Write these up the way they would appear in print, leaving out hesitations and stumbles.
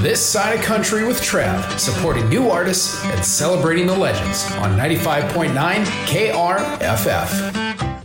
This side of country with Trav, supporting new artists and celebrating the legends on 95.9 KRFF.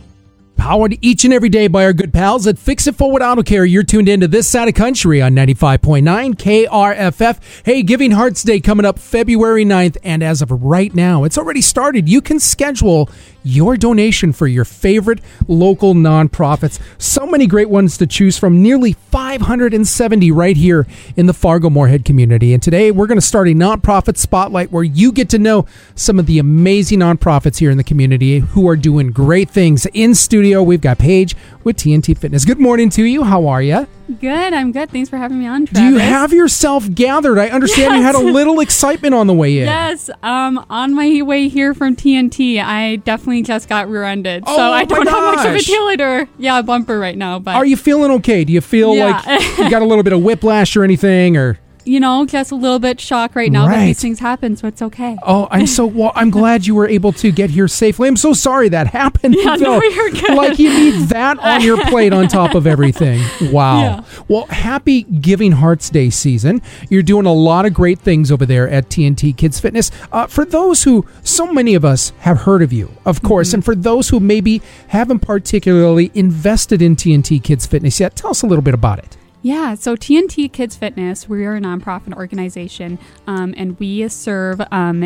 Powered each and every day by our good pals at Fix It Forward Auto Care. You're tuned into This Side of Country on 95.9 KRFF. Hey, Giving Hearts Day coming up February 9th, and as of right now, it's already started. You can schedule your donation for your favorite local nonprofits. So many great ones to choose from, nearly 570 right here in the Fargo-Moorhead community. And today we're going to start a nonprofit spotlight where you get to know some of the amazing nonprofits here in the community who are doing great things. In studio, we've got Paige with TNT Fitness. Good morning to you. How are you? Good. I'm good. Thanks for having me on, Travis. Do you have yourself gathered? I understand Yes. You had a little excitement on the way in. Yes. On my way here from TNT, I definitely just got rear-ended. Oh, so I don't have much of a tail lighter. Yeah, bumper right now. But are you feeling okay? Do you feel like you got a little bit of whiplash or anything? Or you know, just a little bit shocked right now that these things happen, so it's okay. Oh, I'm glad you were able to get here safely. I'm so sorry that happened. Yeah, no, you're good. Like, you need that on your plate on top of everything. Wow. Yeah. Well, happy Giving Hearts Day season. You're doing a lot of great things over there at TNT Kids Fitness. For those who, so many of us have heard of you, of course, and for those who maybe haven't particularly invested in TNT Kids Fitness yet, tell us a little bit about it. Yeah, so TNT Kids Fitness, we are a nonprofit organization, and we serve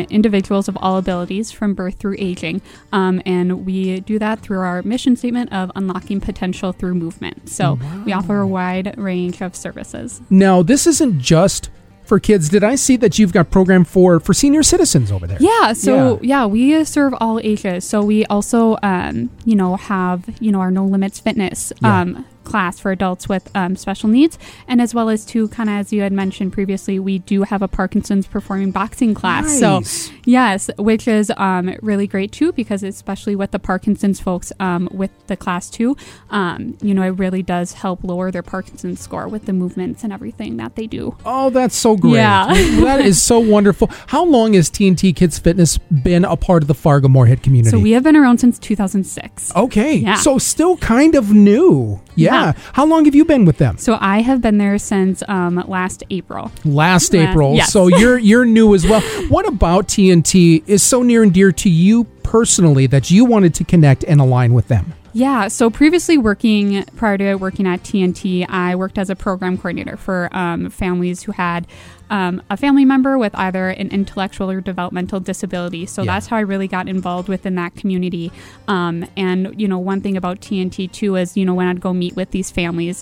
individuals of all abilities from birth through aging, and we do that through our mission statement of unlocking potential through movement. So we offer a wide range of services. Now, this isn't just for kids. Did I see that you've got a program for senior citizens over there? Yeah. So yeah we serve all ages. So we also, have, our No Limits Fitness class for adults with special needs. And as well as to kind of, as you had mentioned previously, we do have a Parkinson's performing boxing class. Nice. So yes, which is really great too, because especially with the Parkinson's folks with the class too, it really does help lower their Parkinson's score with the movements and everything that they do. Oh, that's so great. Yeah. That is so wonderful. How long has TNT Kids Fitness been a part of the Fargo-Moorhead community? So we have been around since 2006. Okay. Yeah. So still kind of new. Yeah. How long have you been with them? So I have been there since last April. Yes. So you're new as well. What about TNT is so near and dear to you personally that you wanted to connect and align with them? Yeah, so prior to working at TNT, I worked as a program coordinator for families who had a family member with either an intellectual or developmental disability. So that's how I really got involved within that community. And, one thing about TNT too is, when I'd go meet with these families,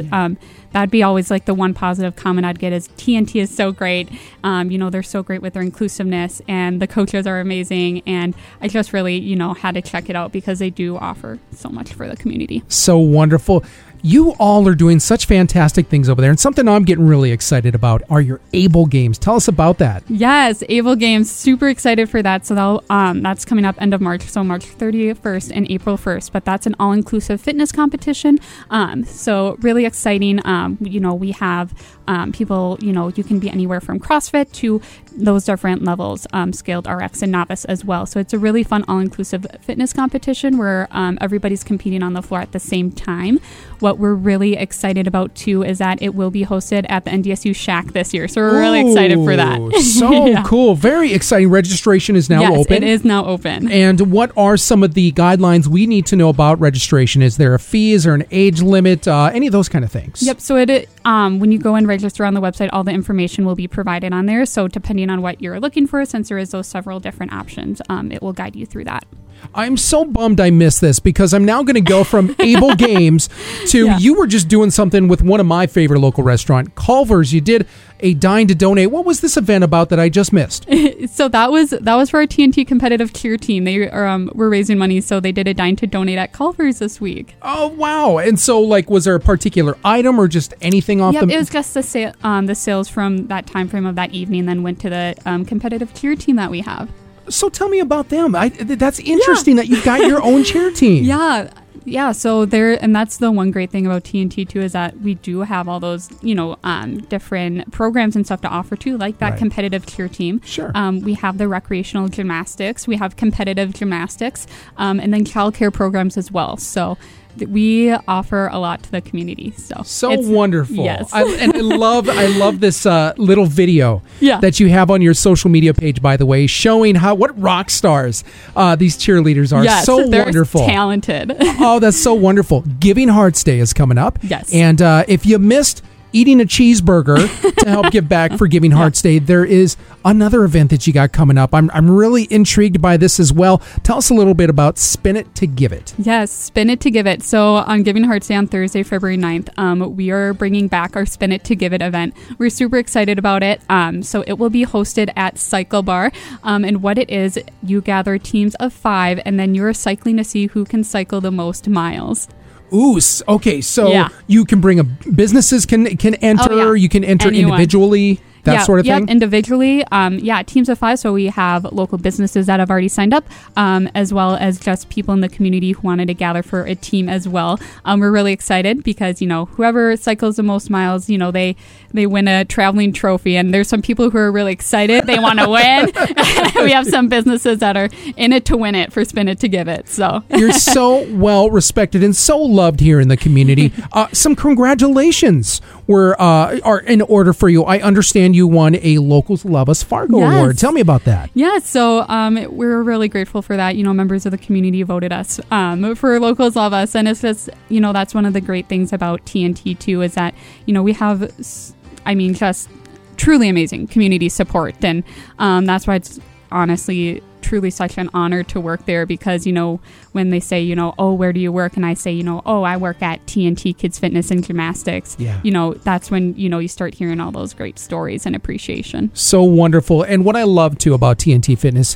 that'd be always like the one positive comment I'd get is TNT is so great. They're so great with their inclusiveness and the coaches are amazing. And I just really, had to check it out because they do offer so much for the community. So wonderful. You all are doing such fantastic things over there, and something I'm getting really excited about are your Able Games. Tell us about that. Yes, Able Games. Super excited for that. So that's coming up end of March, so March 31st and April 1st. But that's an all-inclusive fitness competition. So really exciting. We have people, you can be anywhere from CrossFit to those different levels, scaled RX and novice as well. So it's a really fun all-inclusive fitness competition where everybody's competing on the floor at the same time. What we're really excited about too is that it will be hosted at the NDSU Shac this year. So we're really excited for that. So cool. Very exciting. Registration is now open. Yes, it is now open. And what are some of the guidelines we need to know about registration? Is there a fee? Is there an age limit? Any of those kind of things? Yep. So when you go and register on the website, all the information will be provided on there. So depending on what you're looking for, since there is those several different options, it will guide you through that. I'm so bummed I missed this because I'm now going to go from Able Games to you were just doing something with one of my favorite local restaurant, Culver's. You did a dine to donate. What was this event about that I just missed? So that was for our TNT competitive cheer team. They were raising money, so they did a dine to donate at Culver's this week. Oh wow! And so was there a particular item or just anything off it was just the sales from that time frame of that evening, then went to the competitive cheer team that we have. So tell me about them. That's interesting that you've got your own cheer team. Yeah. So and that's the one great thing about TNT too, is that we do have all those, different programs and stuff to offer too, like that competitive cheer team. Sure. We have the recreational gymnastics, we have competitive gymnastics, and then childcare programs as well. So we offer a lot to the community. So wonderful. Yes. I love this little video that you have on your social media page, by the way, showing what rock stars these cheerleaders are. Yes, so wonderful. Talented. Oh, that's so wonderful. Giving Hearts Day is coming up. Yes. And if you missed eating a cheeseburger to help give back for Giving Hearts Day, there is another event that you got coming up. I'm really intrigued by this as well. Tell us a little bit about Spin It to Give It. Yes, Spin It to Give It. So on Giving Hearts Day on Thursday, February 9th, we are bringing back our Spin It to Give It event. We're super excited about it. So it will be hosted at Cycle Bar. And what it is, you gather teams of 5, and then you're cycling to see who can cycle the most miles. Ooh, okay, so you can bring businesses can enter, you can enter anyone. Individually, that sort of thing? Yeah, individually, teams of 5, so we have local businesses that have already signed up, as well as just people in the community who wanted to gather for a team as well. We're really excited because, whoever cycles the most miles, they win a traveling trophy, and there's some people who are really excited. They want to win. We have some businesses that are in it to win it for Spin It to Give It. So you're so well respected and so loved here in the community. Some congratulations are in order for you. I understand you won a Locals Love Us Fargo Award. Tell me about that. Yeah, so we're really grateful for that. Members of the community voted us for Locals Love Us, and it's just that's one of the great things about TNT too, is that we have. Just truly amazing community support. And that's why it's honestly, truly such an honor to work there because, when they say, oh, where do you work? And I say, oh, I work at TNT Kids Fitness and Gymnastics. Yeah. That's when, you start hearing all those great stories and appreciation. So wonderful. And what I love too about TNT Fitness,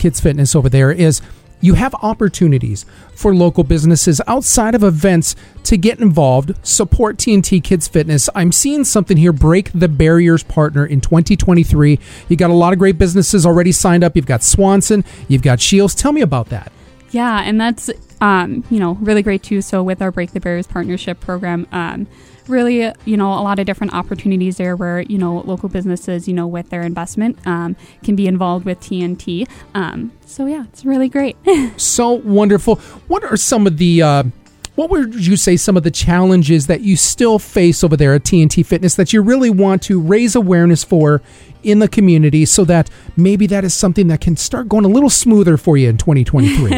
Kids Fitness over there is you have opportunities for local businesses outside of events to get involved, support TNT Kids Fitness. I'm seeing something here, Break the Barriers partner in 2023. You got a lot of great businesses already signed up. You've got Swanson, you've got Shields. Tell me about that. Yeah, and that's really great too. So with our Break the Barriers partnership program, really, a lot of different opportunities there where, local businesses, with their investment can be involved with TNT. So, yeah, it's really great. So wonderful. What are some of the, what would you say some of the challenges that you still face over there at TNT Fitness that you really want to raise awareness for in the community so that maybe that is something that can start going a little smoother for you in 2023?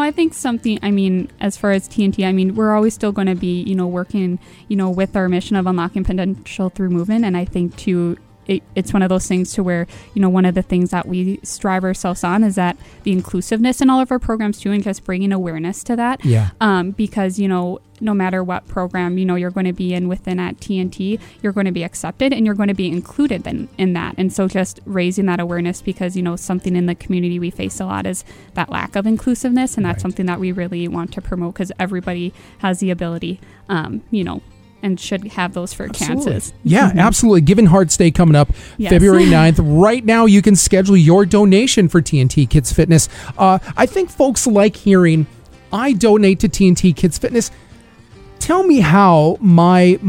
I think as far as TNT, we're always still going to be, working, with our mission of unlocking potential through movement. And I think too, it's one of those things to where, one of the things that we strive ourselves on is that the inclusiveness in all of our programs too, and just bringing awareness to that. Yeah. Because, no matter what program, you're going to be in within at TNT, you're going to be accepted and you're going to be included in that. And so just raising that awareness because, something in the community we face a lot is that lack of inclusiveness. And that's something that we really want to promote because everybody has the ability, and should have those for chances. Yeah, absolutely. Giving Hearts Day coming up February 9th. Right now, you can schedule your donation for TNT Kids Fitness. I think folks like hearing, I donate to TNT Kids Fitness. Tell me how my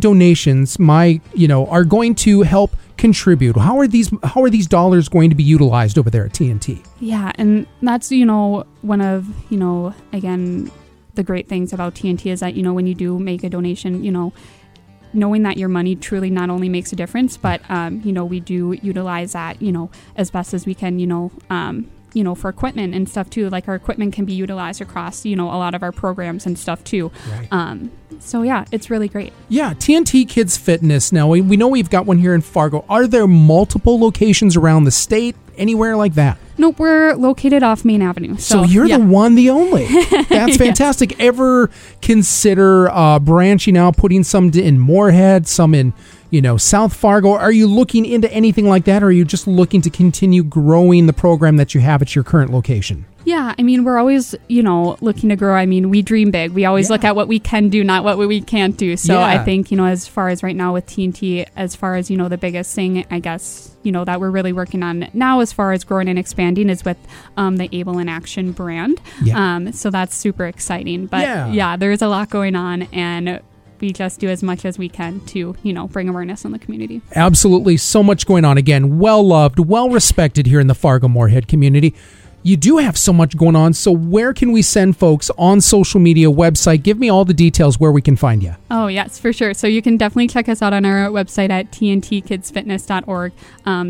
donations, are going to help contribute. How are these dollars going to be utilized over there at TNT? Yeah, and that's, one of, again, the great things about TNT is that, when you do make a donation, knowing that your money truly not only makes a difference, but, we do utilize that, as best as we can, for equipment and stuff too. Like our equipment can be utilized across, a lot of our programs and stuff too. Right. So yeah, it's really great. Yeah. TNT Kids Fitness. Now we know we've got one here in Fargo. Are there multiple locations around the state, anywhere like that? Nope, we're located off Main Avenue. So you're the one, the only. That's fantastic. Yes. Ever consider branching out, putting some in Moorhead, some in, South Fargo? Are you looking into anything like that, or are you just looking to continue growing the program that you have at your current location? Yeah, we're always, looking to grow. We dream big. We always look at what we can do, not what we can't do. So I think, as far as right now with TNT, as far as, the biggest thing, I guess, that we're really working on now as far as growing and expanding is with the Able in Action brand. Yeah. So that's super exciting. But there's a lot going on, and we just do as much as we can to, bring awareness in the community. Absolutely. So much going on. Again, well-loved, well-respected here in the Fargo-Moorhead community. you do have so much going on. So where can we send folks on social media, website? Give me all the details where we can find you. Oh, yes, for sure. So you can definitely check us out on our website at tntkidsfitness.org.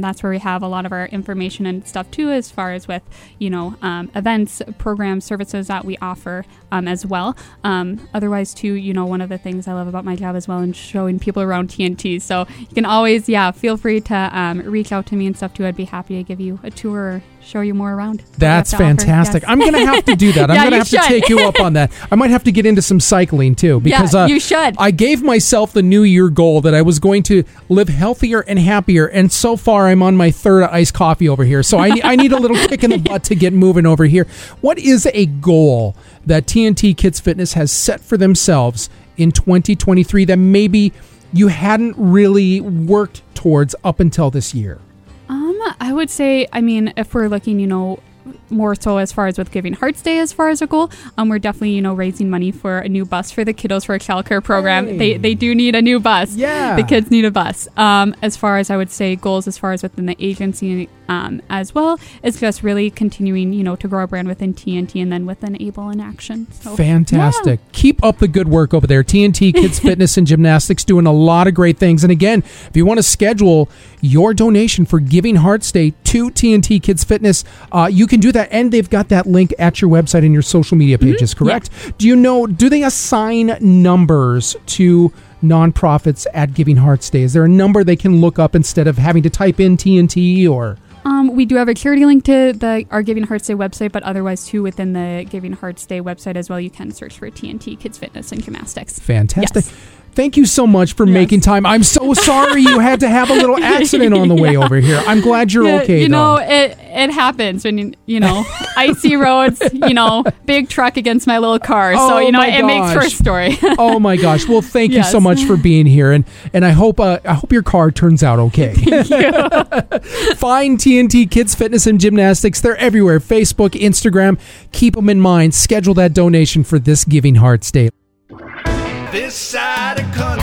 That's where we have a lot of our information and stuff, too, as far as with, events, programs, services that we offer as well. Otherwise, too, one of the things I love about my job as well is showing people around TNT. So you can always, feel free to reach out to me and stuff, too. I'd be happy to give you a tour, show you more around. That's fantastic. Yes. I'm going to have to do that. Yeah, I'm going to have to take you up on that. I might have to get into some cycling too, because you should. I gave myself the new year goal that I was going to live healthier and happier. And so far I'm on my third iced coffee over here. So I need a little kick in the butt to get moving over here. What is a goal that TNT Kids Fitness has set for themselves in 2023 that maybe you hadn't really worked towards up until this year? I would say, if we're looking, more so as far as with Giving Hearts Day as far as a goal, we're definitely, raising money for a new bus for the kiddos for a childcare program. Hey. They do need a new bus. Yeah. The kids need a bus. As far as I would say goals as far as within the agency as well, is just really continuing, to grow our brand within TNT and then within Able in Action. So, fantastic. Yeah. Keep up the good work over there. TNT Kids Fitness and Gymnastics doing a lot of great things. And again, if you want to schedule your donation for Giving Hearts Day to TNT Kids Fitness, you can do that. And they've got that link at your website and your social media pages, correct? Yeah. Do they assign numbers to nonprofits at Giving Hearts Day? Is there a number they can look up instead of having to type in TNT or... we do have a charity link to our Giving Hearts Day website, but otherwise, too, within the Giving Hearts Day website as well, you can search for TNT Kids Fitness and Gymnastics. Fantastic. Yes. Thank you so much for making time. I'm so sorry you had to have a little accident on the way over here. I'm glad you're okay, though. It happens when, icy roads, big truck against my little car. Oh, so, it makes for a story. Oh, my gosh. Well, thank you so much for being here. And I hope your car turns out okay. Thank you. Find TNT Kids Fitness and Gymnastics. They're everywhere. Facebook, Instagram. Keep them in mind. Schedule that donation for this Giving Hearts Day. This side of country.